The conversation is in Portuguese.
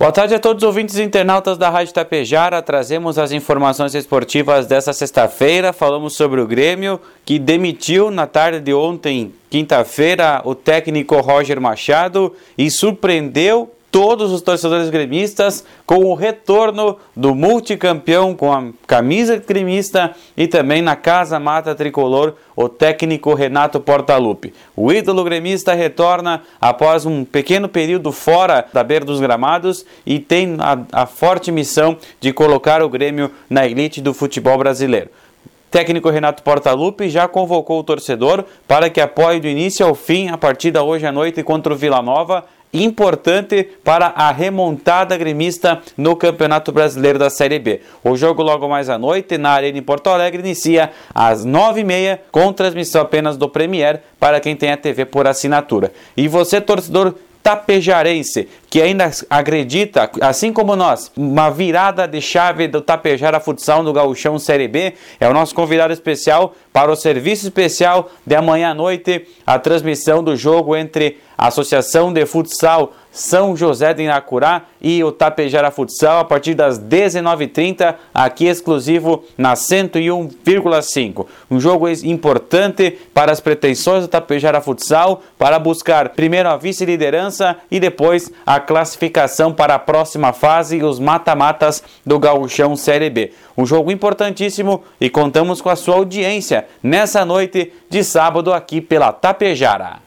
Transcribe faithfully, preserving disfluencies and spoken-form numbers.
Boa tarde a todos os ouvintes e internautas da Rádio Tapejara. Trazemos as informações esportivas dessa sexta-feira. Falamos sobre o Grêmio, que demitiu na tarde de ontem, quinta-feira, o técnico Roger Machado e surpreendeu todos os torcedores gremistas com o retorno do multicampeão com a camisa gremista e também na Casa Mata Tricolor, o técnico Renato Portaluppi. O ídolo gremista retorna após um pequeno período fora da beira dos gramados e tem a, a forte missão de colocar o Grêmio na elite do futebol brasileiro. O técnico Renato Portaluppi já convocou o torcedor para que apoie do início ao fim a partida hoje à noite contra o Vila Nova, importante para a remontada gremista no Campeonato Brasileiro da Série B. O jogo logo mais à noite na Arena em Porto Alegre inicia às nove e meia com transmissão apenas do Premier para quem tem a T V por assinatura. E você, torcedor tapejarense, que ainda acredita, assim como nós, uma virada de chave do Tapejara Futsal no Gauchão Série B, é o nosso convidado especial para o serviço especial de amanhã à noite, a transmissão do jogo entre a Associação de Futsal São José de Inacurá e o Tapejara Futsal a partir das dezenove e trinta, aqui exclusivo na cento e um vírgula cinco. Um jogo importante para as pretensões do Tapejara Futsal, para buscar primeiro a vice-liderança e depois a classificação para a próxima fase e os mata-matas do Gauchão Série B. Um jogo importantíssimo e contamos com a sua audiência nessa noite de sábado aqui pela Tapejara.